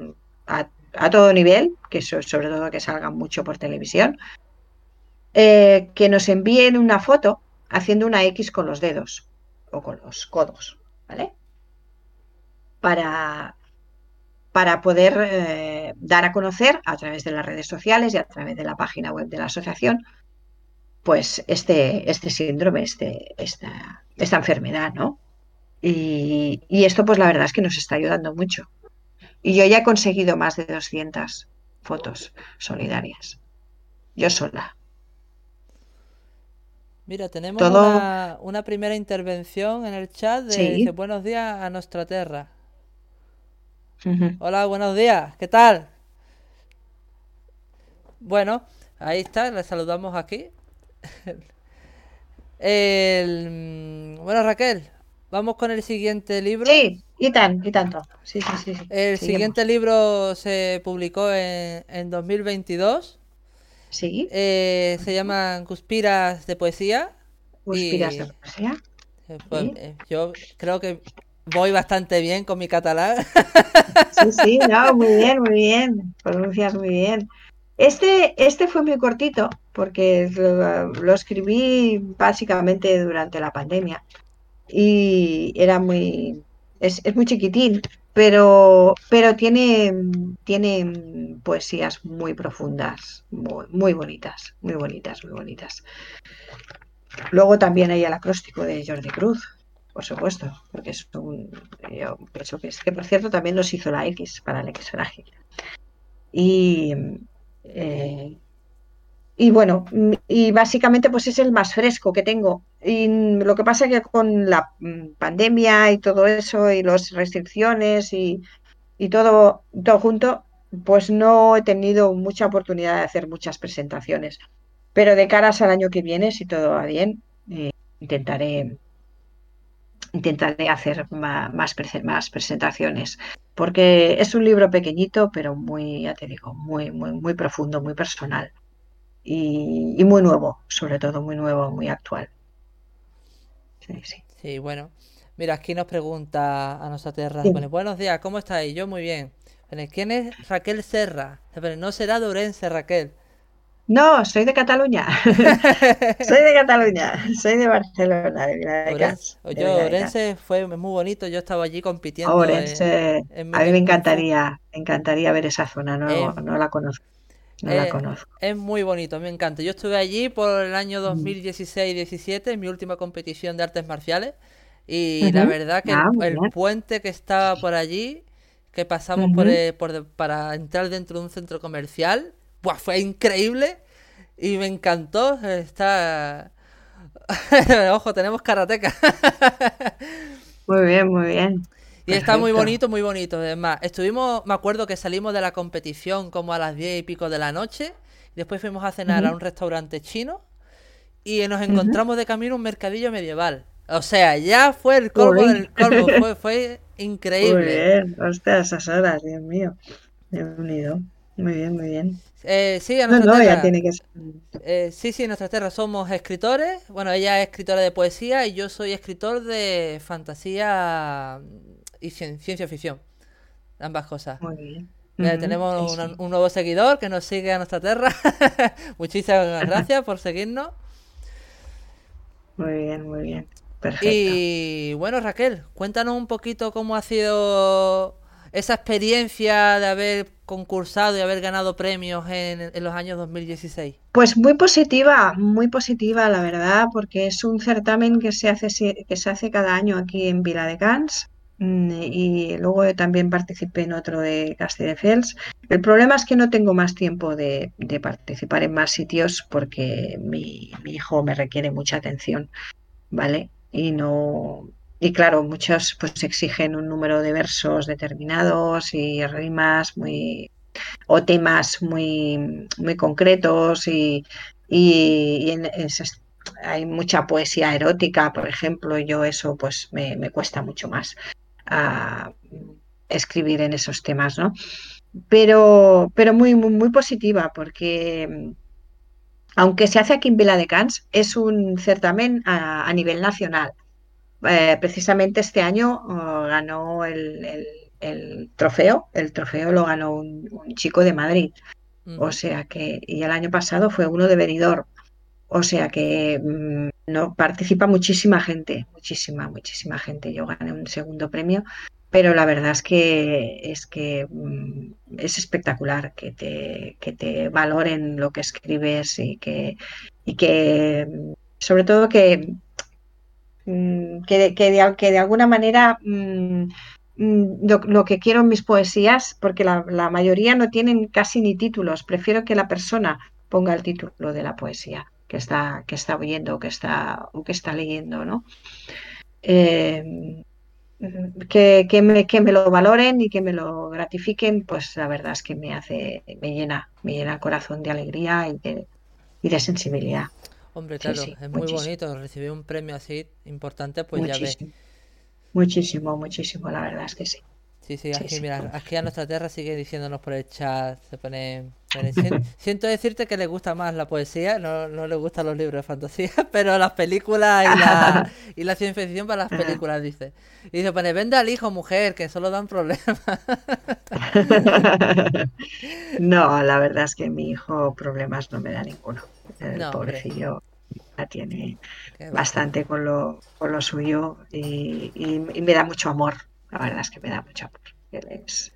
a, a todo nivel, que so, sobre todo que salgan mucho por televisión, eh, que nos envíen una foto haciendo una X con los dedos o con los codos, ¿vale? Para, para poder eh, dar a conocer a través de las redes sociales y a través de la página web de la asociación, pues este, este síndrome, este, esta, esta enfermedad, ¿no? Y, y esto, pues la verdad es que nos está ayudando mucho. Y yo ya he conseguido más de doscientas fotos solidarias. Yo sola. Mira, tenemos Todo... una, una primera intervención en el chat de, sí, de buenos días a nuestra tierra. Uh-huh. Hola, buenos días. ¿Qué tal? Bueno, ahí está, les saludamos aquí. El... Bueno, Raquel, vamos con el siguiente libro. Sí, y, tan, y tanto. Sí, sí, sí, sí. El Seguimos. Siguiente libro se publicó en, en dos mil veintidós. Sí. Eh, se llaman Guspires de poesía. Guspires de poesía. Pues, sí. eh, yo creo que voy bastante bien con mi catalán. Sí, sí, no, muy bien, muy bien. Pronuncias muy bien. Este, este fue muy cortito porque lo, lo escribí básicamente durante la pandemia y era muy es, es muy chiquitín, pero pero tiene tiene poesías muy profundas, muy, muy bonitas, muy bonitas, muy bonitas. Luego también hay el acróstico de Jordi Cruz, por supuesto, porque es un yo pienso que es que por cierto también nos hizo la X para el X frágil. Y Eh, y bueno, y básicamente pues es el más fresco que tengo. Y lo que pasa es que con la pandemia y todo eso y las restricciones y, y todo, todo junto, pues no he tenido mucha oportunidad de hacer muchas presentaciones. Pero de caras al año que viene, si todo va bien, eh, intentaré intentaré hacer más, más, más presentaciones, porque es un libro pequeñito, pero muy, ya te digo, muy, muy, muy profundo, muy personal y, y muy nuevo, sobre todo muy nuevo, muy actual. Sí, sí. Sí, bueno, mira, aquí nos pregunta a nuestra tierra, sí. Bueno, buenos días, ¿cómo estáis? Yo muy bien. Bueno, ¿quién es Raquel Serra? Bueno, no será de Orense, Raquel. No, soy de Cataluña. soy de Cataluña. Soy de Barcelona, de Viladecans. Orense, yo, Orense fue muy bonito. Yo estaba allí compitiendo. Orense, en, en a mí me encantaría, me encantaría ver esa zona. No, eh, no la conozco. No eh, la conozco. Es muy bonito, me encanta. Yo estuve allí por el año dos mil dieciséis diecisiete, mi última competición de artes marciales. Y uh-huh. la verdad que ah, el, el puente que estaba por allí, que pasamos uh-huh. por, el, por para entrar dentro de un centro comercial... Buah, fue increíble y me encantó. Está... Ojo, tenemos karateca. Muy bien, muy bien. Y perfecto. Está muy bonito, muy bonito. Además, estuvimos, me acuerdo que salimos de la competición como a las diez y pico de la noche. Después fuimos a cenar uh-huh. a un restaurante chino y nos encontramos uh-huh. de camino un mercadillo medieval. O sea, ya fue el colmo del colmo. Fue, fue increíble. Muy bien, hostia, esas horas, Dios mío. Bienvenido. Muy bien, muy bien. Eh, sí, a nuestra no, no, tierra. Tiene que ser. Eh, sí, sí, en nuestra tierra somos escritores. Bueno, ella es escritora de poesía y yo soy escritor de fantasía y cien- ciencia ficción. Ambas cosas. Muy bien. Eh, uh-huh. Tenemos una, un nuevo seguidor que nos sigue a nuestra tierra. Muchísimas gracias por seguirnos. Muy bien, muy bien. Perfecto. Y bueno, Raquel, cuéntanos un poquito cómo ha sido esa experiencia de haber concursado y haber ganado premios en, en los años dos mil dieciséis. Pues muy positiva, muy positiva la verdad, porque es un certamen que se hace que se hace cada año aquí en Viladecans y luego también participé en otro de Castelldefels. El problema es que no tengo más tiempo de, de participar en más sitios porque mi, mi hijo me requiere mucha atención, ¿vale? Y no... Y claro, muchos pues exigen un número de versos determinados y rimas muy o temas muy, muy concretos y, y, y en, en, hay mucha poesía erótica, por ejemplo, y yo eso pues me, me cuesta mucho más uh, escribir en esos temas, ¿no? Pero, pero muy, muy, muy positiva porque aunque se hace aquí en Viladecans, es un certamen a, a nivel nacional. Eh, precisamente este año uh, ganó el, el, el trofeo, el trofeo lo ganó un, un chico de Madrid, mm. o sea que, y el año pasado fue uno de Benidorm, o sea que mmm, no participa muchísima gente, muchísima, muchísima gente. Yo gané un segundo premio, pero la verdad es que es que mmm, es espectacular que te, que te valoren lo que escribes y que, y que sobre todo que Que, que, de, que de alguna manera mmm, lo, lo que quiero en mis poesías, porque la, la mayoría no tienen casi ni títulos, prefiero que la persona ponga el título de la poesía que está, que está oyendo o que está, o que está leyendo, ¿no? Eh, que, que, me, que me lo valoren y que me lo gratifiquen, pues la verdad es que me hace, me llena, me llena el corazón de alegría y de, y de sensibilidad. Hombre, claro, sí, sí, es muy muchísimo. Bonito recibir un premio así importante, pues muchísimo, ya ves. Muchísimo, muchísimo, la verdad es que sí. Sí, sí, aquí, sí, sí. Mira, aquí a nuestra tierra sigue diciéndonos por el chat, se pone... Siento decirte que le gusta más la poesía, no, no le gustan los libros de fantasía, pero las películas y la, y la ciencia ficción para las películas, dice. Y se pone, vende al hijo, mujer, que solo dan problemas. No, la verdad es que mi hijo problemas no me da ninguno. El no, pobrecillo... Hombre. Tiene bastante con lo con lo suyo y, y, y me da mucho amor, la verdad es que me da mucho amor. Él es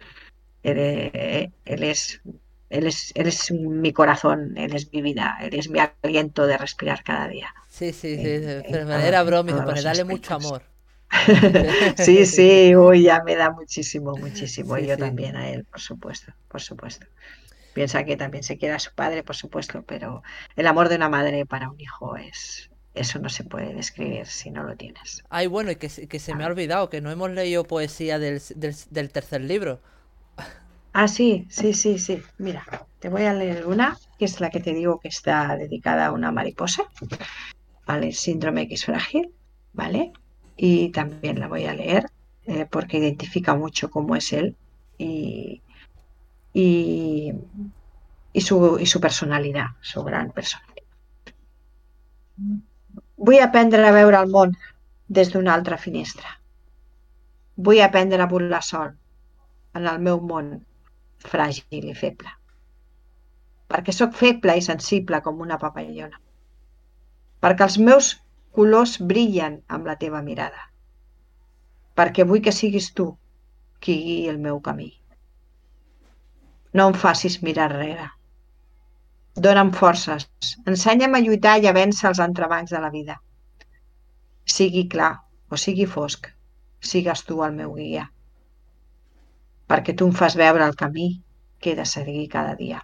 él es, él es, él es, él es mi corazón, él es mi vida, él es mi aliento de respirar cada día. Sí, sí, sí, en, pero de manera brómica, pero dale mucho amor. Sí, sí, uy, ya me da muchísimo, muchísimo, sí, y yo sí. También a él, por supuesto, por supuesto. Piensa que también se quiere a su padre, por supuesto, pero el amor de una madre para un hijo es... Eso no se puede describir si no lo tienes. Ay, bueno, y que, que se me ha olvidado, que no hemos leído poesía del, del, del tercer libro. Ah, sí, sí, sí, sí. Mira, te voy a leer una, que es la que te digo que está dedicada a una mariposa, ¿vale? El síndrome X frágil, ¿vale? Y también la voy a leer eh, porque identifica mucho cómo es él y... Y, y, su, y su personalidad, su gran personalidad. Vull aprendre a veure el món des d'una altra finestra. Vull aprendre a volar sol en el meu món fràgil i feble. Perquè sóc feble i sensible com una papallona. Perquè els meus colors brillen amb la teva mirada. Perquè vull que siguis tu qui guiï el meu camí. No em facis mirar enrere. Dóna'm forces. Ensenya'm a lluitar i a vèncer els entrebancs de la vida. Sigui clar o sigui fosc, sigues tu el meu guia. Perquè tu em fas veure el camí que he de seguir cada dia.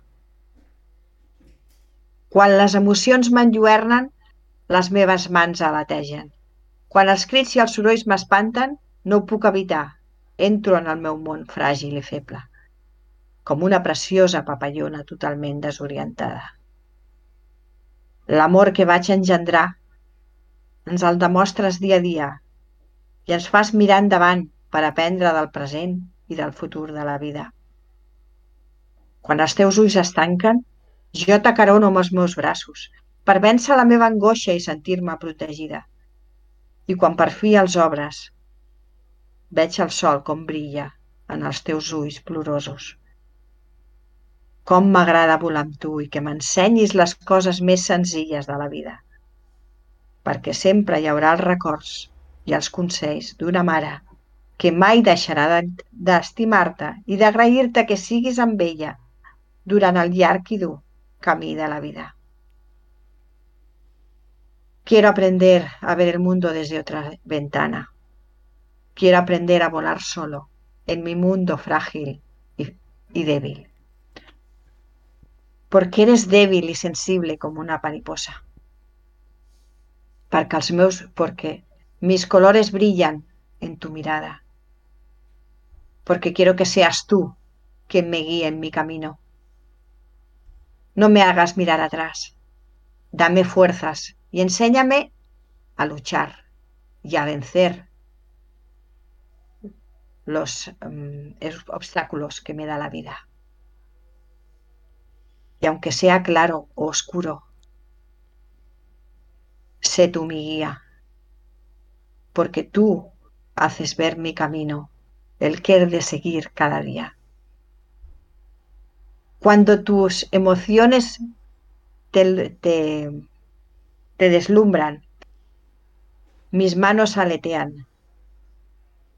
Quan les emocions m'enlluernen, les meves mans aletegen. Quan els crits i els sorolls m'espanten, no ho puc evitar. Entro en el meu món fràgil i feble. Com una preciosa papallona totalment desorientada. L'amor que vaig engendrar ens el demostres dia a dia i ens fas mirar endavant per aprendre del present i del futur de la vida. Quan els teus ulls es tanquen, jo t'acarono amb els meus braços per vèncer la meva angoixa i sentir-me protegida. I quan per fi els obres, veig el sol com brilla en els teus ulls plorosos. Com m'agrada volar amb tu i que m'ensenyis les coses més senzilles de la vida. Perquè sempre hi haurà els records i els consells d'una mare que mai deixarà d'estimar-te i d'agrair-te que siguis amb ella durant el llarg i dur camí de la vida. Quiero aprender a ver el mundo desde otra ventana. Quiero aprender a volar solo en mi mundo frágil y, y débil. Perquè eres débil i sensible com una mariposa. Perquè els meus, perquè mis colores brillan en tu mirada. Porque quiero que seas tú quien me guíe en mi camino. No me hagas mirar atrás. Dame fuerzas y enséñame a luchar y a vencer los um, obstáculos que me da la vida. Y aunque sea claro o oscuro, sé tú mi guía, porque tú haces ver mi camino, el que he de seguir cada día. Cuando tus emociones te, te, te deslumbran, mis manos aletean.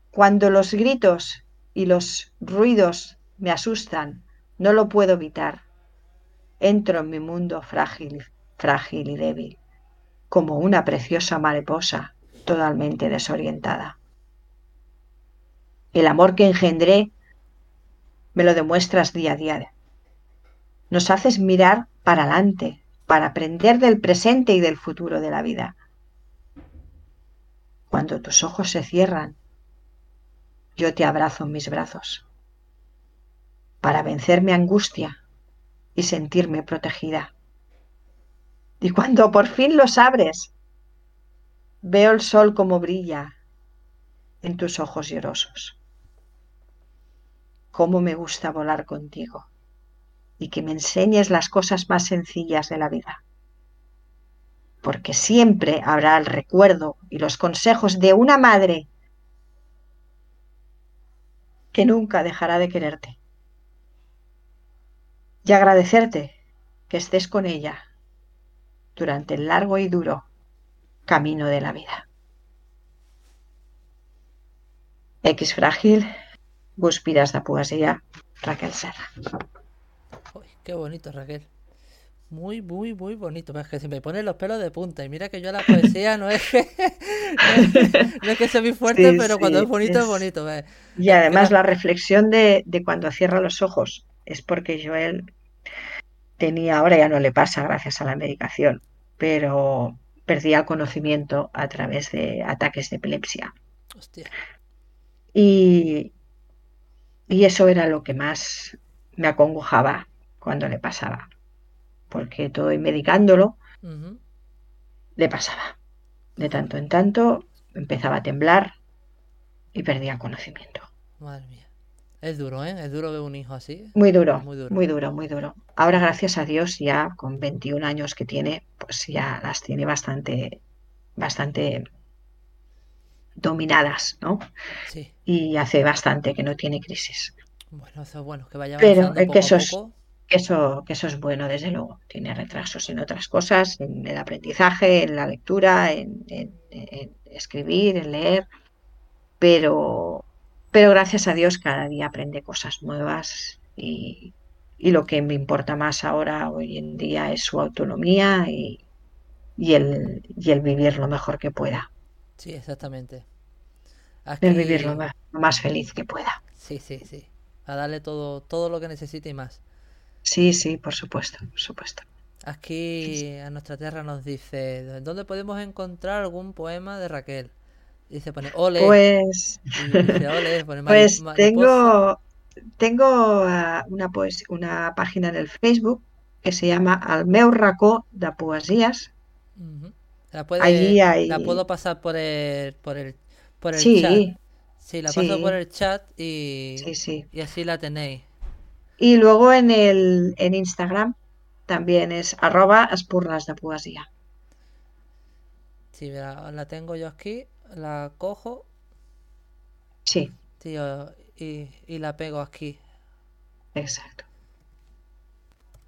Cuando los gritos y los ruidos me asustan, no lo puedo evitar. Entro en mi mundo frágil, frágil y débil, como una preciosa mariposa totalmente desorientada. El amor que engendré me lo demuestras día a día. Nos haces mirar para adelante, para aprender del presente y del futuro de la vida. Cuando tus ojos se cierran, yo te abrazo en mis brazos para vencer mi angustia y sentirme protegida. Y cuando por fin los abres, veo el sol como brilla en tus ojos llorosos. cómo me gusta volar contigo y que me enseñes las cosas más sencillas de la vida. Porque siempre habrá el recuerdo y los consejos de una madre que nunca dejará de quererte. Y agradecerte que estés con ella durante el largo y duro camino de la vida. X frágil, Guspires de poesía, Raquel Serra. Uy, qué bonito, Raquel. Muy, muy, muy bonito. Es que se me ponen los pelos de punta. Y mira que yo a la poesía no es que, no es, no es que sea muy fuerte, sí, pero sí, cuando es bonito es, es bonito. ¿Ves? Y además pero... la reflexión de, de cuando cierra los ojos es porque Joel tenía, ahora ya no le pasa gracias a la medicación, pero perdía conocimiento a través de ataques de epilepsia. Hostia. Y, y eso era lo que más me acongojaba cuando le pasaba. Porque todo y medicándolo, uh-huh, le pasaba. De tanto en tanto empezaba a temblar y perdía conocimiento. Madre mía. Es duro, ¿eh? Es duro ver un hijo así. Muy duro, muy duro, muy duro, muy duro. Ahora, gracias a Dios, ya con veintiún años que tiene, pues ya las tiene bastante, bastante dominadas, ¿no? Sí. Y hace bastante que no tiene crisis. Bueno, eso es bueno, que vaya avanzando. Pero es que eso es... Eso, que eso es bueno, desde luego. Tiene retrasos en otras cosas, en el aprendizaje, en la lectura, en, en, en escribir, en leer, pero, pero gracias a Dios cada día aprende cosas nuevas y, y lo que me importa más ahora, hoy en día, es su autonomía y, y, el, y el vivir lo mejor que pueda. Sí, exactamente. Aquí... El vivir lo más, lo más feliz que pueda. Sí, sí, sí. A darle todo, todo lo que necesite y más. Sí, sí, por supuesto, por supuesto. Aquí sí, sí. A nuestra tierra nos dice, ¿dónde podemos encontrar algún poema de Raquel? Y se pone, ole. Pues, dice, ole, pone, pues tengo, tengo una, poes- una página en el Facebook que se llama El meu racó de poesías. Uh-huh. La, puede, allí hay... la puedo pasar por el, por el, por el sí, chat. Sí, la paso sí. por el chat y, sí, sí. y así la tenéis. Y luego en el en Instagram también es arroba espurnas de poesía. Sí, la, la tengo yo aquí, la cojo. Sí. Tío, y, y la pego aquí. Exacto.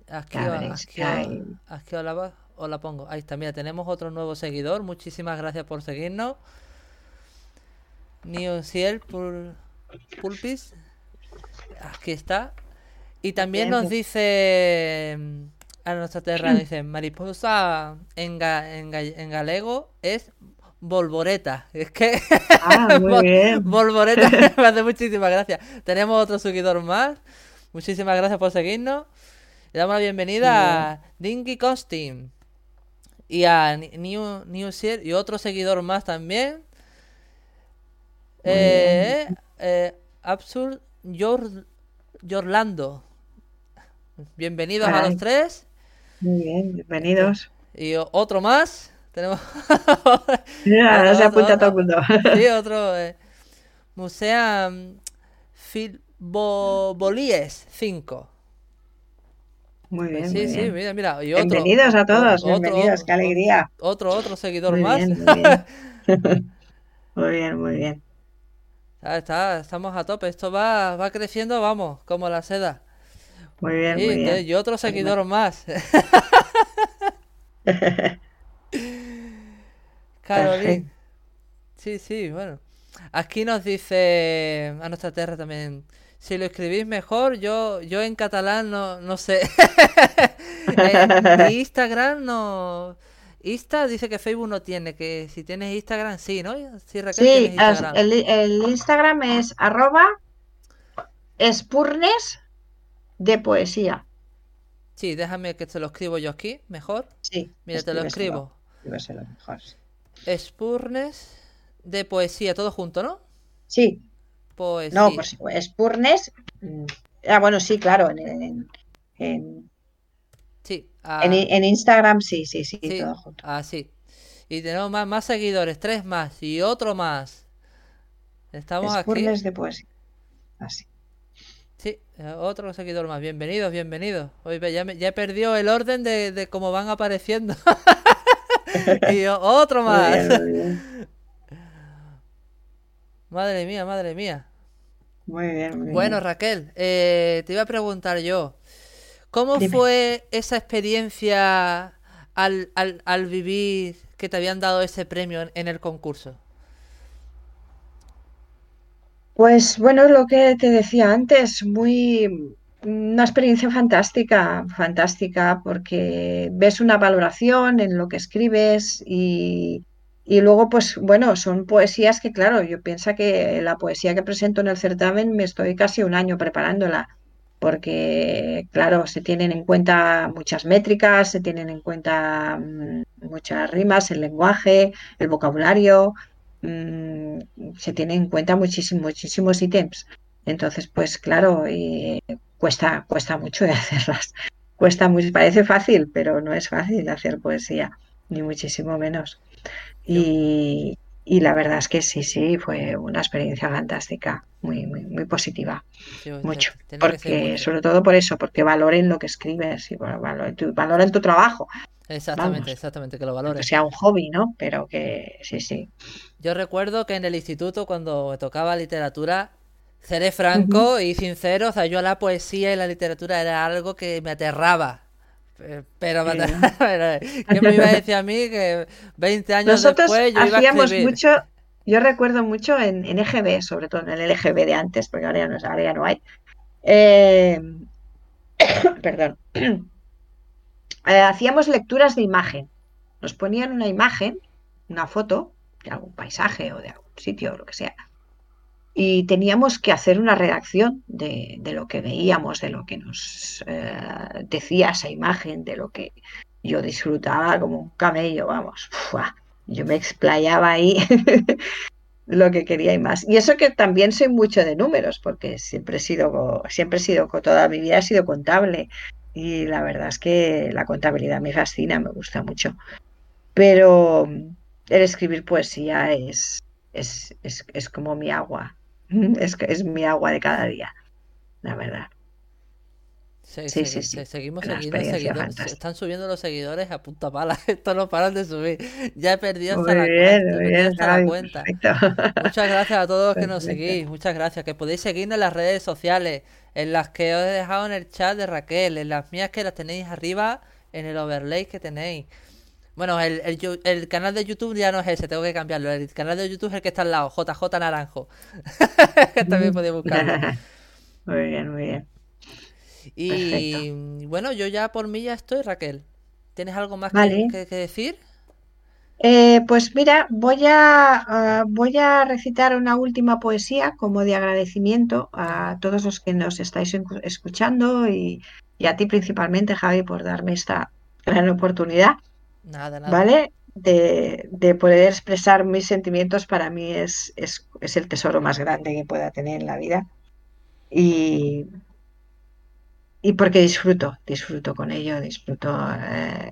Aquí, veréis, aquí, hay... aquí os, la, os la pongo. Ahí está, mira, tenemos otro nuevo seguidor. Muchísimas gracias por seguirnos. Niociel Pul, Pulpis. Aquí está. Y también nos dice, a nuestra tierra dice, mariposa en, ga, en, ga, en galego es volvoreta. Es que ah, muy bien. Volvoreta me hace muchísimas gracias. Tenemos otro seguidor más. Muchísimas gracias por seguirnos. Le damos la bienvenida bien. a Dinky Costin y a New Newsier y otro seguidor más también. Eh, eh, Absurd Yorlando. Bienvenidos Ay. a los tres. Muy bien, bienvenidos. Y otro más. Tenemos. Ya, otro, se apunta otro, todo el mundo. Sí, otro. Eh, Musea Filbolíes cinco. Muy bien. Sí, muy sí, bien. mira, mira. Y otro, bienvenidos a todos, otro, bienvenidos, otro, qué alegría. Otro, otro seguidor muy más. Bien, muy, bien. muy bien, muy bien. Ah, está, estamos a tope. Esto va, va creciendo, vamos, como la seda. Muy bien, sí, muy bien. Y otro seguidor Animal. más. Carolina. Sí, sí, bueno. Aquí nos dice a nuestra tierra también. Si lo escribís mejor, yo yo en catalán no, no sé. En Instagram no... Insta dice que Facebook no tiene, que si tienes Instagram sí, ¿no? Sí, Raquel, sí, Instagram. El, el Instagram es arroba espurnes de poesía. Sí, déjame que te lo escribo yo aquí, mejor. Sí. Mira, te lo escribo. Escríbeselo mejor. Espurnes de poesía, todo junto, ¿no? Sí. Poesía. No, pues espurnes. Ah, bueno, sí, claro, en, en, en... Sí. Ah. En, en Instagram sí, sí, sí, sí. Todo junto. Ah, sí. Y tenemos más, más seguidores, tres más y otro más. Estamos Espurnes aquí. Espurnes de poesía. Así. Ah, Sí, otro seguidor más. Bienvenidos, bienvenidos. Hoy ya, me, ya he perdido el orden de, de cómo van apareciendo. Y otro más. Muy bien, muy bien. Madre mía, madre mía. Muy bien, muy bueno, bien. Raquel, eh, te iba a preguntar yo, ¿cómo Dime. fue esa experiencia al, al, al vivir que te habían dado ese premio en, en el concurso? Pues bueno, lo que te decía antes, muy una experiencia fantástica, fantástica, porque ves una valoración en lo que escribes y, y luego, pues bueno, son poesías que, claro, yo pienso que la poesía que presento en el certamen me estoy casi un año preparándola, porque, claro, se tienen en cuenta muchas métricas, se tienen en cuenta muchas rimas, el lenguaje, el vocabulario... se tiene en cuenta muchísimos, muchísimos ítems. Entonces, pues claro, eh, cuesta, cuesta mucho hacerlas. Cuesta mucho, parece fácil, pero no es fácil hacer poesía, ni muchísimo menos. Y, y la verdad es que sí, sí, fue una experiencia fantástica, muy, muy, muy positiva. Sí, mucho. Porque, sobre todo por eso, porque valoren lo que escribes y valoren tu, valoren tu trabajo. Exactamente, Vamos, exactamente, que lo valores. Que sea un hobby, ¿no? Pero que sí, sí. Yo recuerdo que en el instituto, cuando me tocaba literatura, seré franco uh-huh. y sincero, o sea, yo la poesía y la literatura era algo que me aterraba. Pero, me aterraba. ¿Qué me iba a decir a mí que veinte años Nosotros después yo iba a escribir? Nosotros hacíamos mucho, yo recuerdo mucho en, en E G B, sobre todo en el E G B de antes, porque ahora ya no, ahora ya no hay. Eh... Perdón. Eh, hacíamos lecturas de imagen. Nos ponían una imagen, una foto de algún paisaje o de algún sitio o lo que sea, y teníamos que hacer una redacción de, de lo que veíamos, de lo que nos eh, decía esa imagen, de lo que yo disfrutaba como un camello, vamos. Uah, yo me explayaba ahí lo que quería y más. Y eso que también soy mucho de números, porque siempre he sido, siempre he sido, toda mi vida he sido contable. Y la verdad es que la contabilidad me fascina, me gusta mucho. Pero el escribir poesía es, es, es, es como mi agua. Es, es mi agua de cada día, la verdad. Sí, sí, sí, sí. Seguimos siguiendo. Están subiendo los seguidores a punta pala. Esto no paran de subir. Ya he perdido hasta la cuenta. Muy bien, la cuenta. Muchas gracias a todos los que nos seguís. Muchas gracias. Que podéis seguirnos en las redes sociales, en las que os he dejado en el chat de Raquel, en las mías que las tenéis arriba, en el overlay que tenéis. Bueno, el, el, el canal de YouTube ya no es ese, tengo que cambiarlo. El canal de YouTube es el que está al lado, J J Naranjo. También podéis buscarlo. Muy bien, muy bien. Y Perfecto. Bueno, yo ya por mí ya estoy, Raquel. ¿Tienes algo más vale. que, que decir? Eh, pues mira, voy a, uh, voy a recitar una última poesía como de agradecimiento a todos los que nos estáis escuchando y, y a ti principalmente, Javi, por darme esta gran oportunidad. Nada, nada. ¿Vale? De, de poder expresar mis sentimientos. Para mí es, es, es el tesoro más grande que pueda tener en la vida. Y... Y porque disfruto, disfruto con ello, disfruto eh,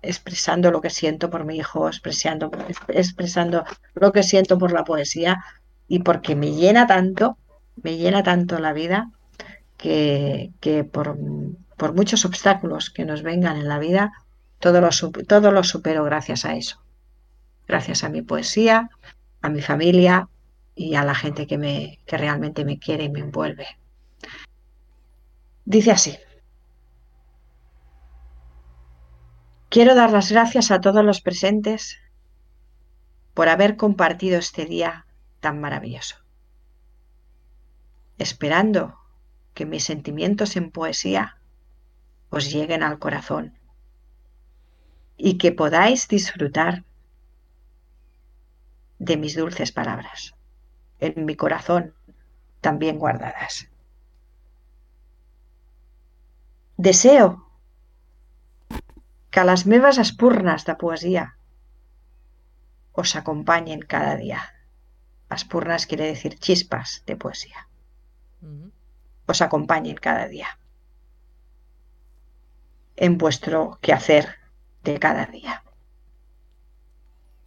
expresando lo que siento por mi hijo, expresando, expresando lo que siento por la poesía, y porque me llena tanto, me llena tanto la vida, que, que por, por muchos obstáculos que nos vengan en la vida, todo lo, todo lo supero gracias a eso. Gracias a mi poesía, a mi familia y a la gente que, me, que realmente me quiere y me envuelve. Dice así: quiero dar las gracias a todos los presentes por haber compartido este día tan maravilloso, esperando que mis sentimientos en poesía os lleguen al corazón y que podáis disfrutar de mis dulces palabras, en mi corazón también guardadas. Deseo que les meves espurnes de poesía os acompanyen cada día. Espurnes quiere decir chispas de poesía. Os acompañen cada día en vuestro quehacer de cada día.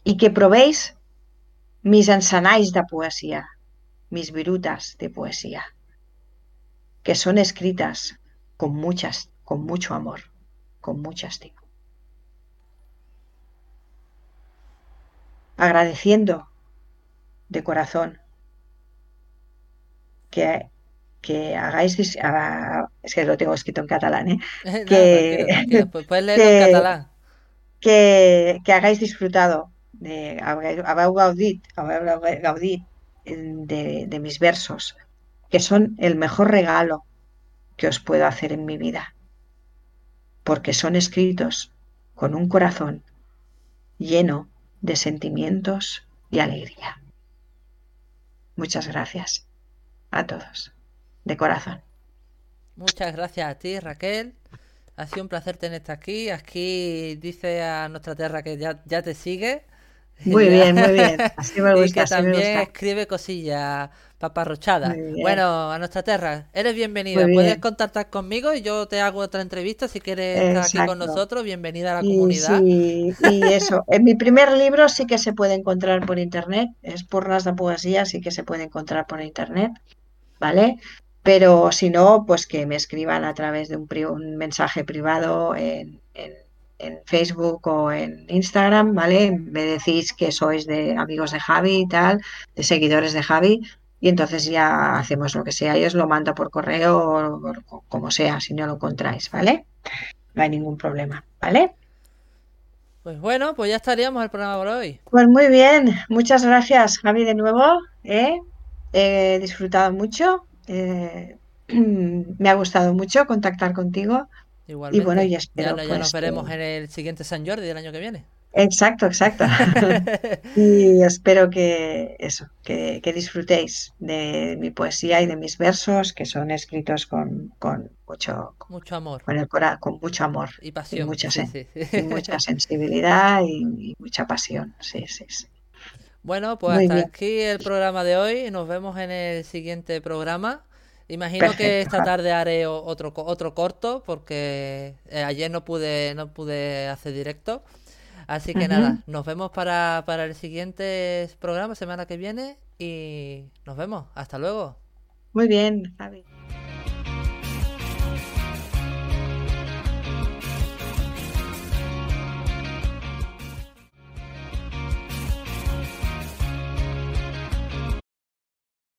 Y que probéis mis encenalls de poesía, mis virutas de poesía, que son escritas con muchas, con mucho amor, con mucha estima. Agradeciendo de corazón que, que hagáis... Ah, es que lo tengo escrito en catalán, ¿eh? No, que, tranquilo, tranquilo. Puedes leerlo que, en catalán. Que, que hagáis disfrutado, de, habéis gaudit, habéis gaudit de, de mis versos, que son el mejor regalo que os puedo hacer en mi vida, porque son escritos con un corazón lleno de sentimientos y alegría. Muchas gracias a todos, de corazón. Muchas gracias a ti, Raquel. Ha sido un placer tenerte aquí. Aquí dice a nuestra tierra que ya, ya te sigue. Muy bien, muy bien. Así me gusta. Y que así también me gusta. Escribe cosillas paparrochadas. Bueno, a nuestra tierra, eres bienvenida. Bien. Puedes contactar conmigo y yo te hago otra entrevista si quieres. Exacto. Estar aquí con nosotros. Bienvenida a la y, comunidad. Sí, y eso. En mi primer libro sí que se puede encontrar por internet. Espurnas de poesía sí que se puede encontrar por internet. ¿Vale? Pero si no, pues que me escriban a través de un, pri- un mensaje privado en, en, en Facebook o en Instagram, ¿vale? Me decís que sois de amigos de Javi y tal, de seguidores de Javi, y entonces ya hacemos lo que sea. Yo os lo mando por correo o, o, o como sea, si no lo encontráis, ¿vale? No hay ningún problema, ¿vale? Pues bueno, pues ya estaríamos al programa por hoy. Pues muy bien, muchas gracias, Javi, de nuevo, ¿eh? He disfrutado mucho. Eh, me ha gustado mucho contactar contigo. Igualmente. Y bueno, y espero, ya, ya pues, nos veremos que... en el siguiente San Jordi del año que viene. Exacto, exacto. Y espero que eso, que, que disfrutéis de mi poesía y de mis versos, que son escritos con, con mucho, con, mucho amor, con el corazón, con mucho amor y pasión, y mucha, sí, sen- sí. Y mucha sensibilidad y, y mucha pasión. Sí, sí, sí. Bueno, pues muy hasta bien. Aquí el programa de hoy. Nos vemos en el siguiente programa. Imagino Perfecto. Que esta tarde haré otro otro corto porque ayer no pude no pude hacer directo. Así que uh-huh. nada, nos vemos para, para el siguiente programa semana que viene y nos vemos. Hasta luego. Muy bien, Javi.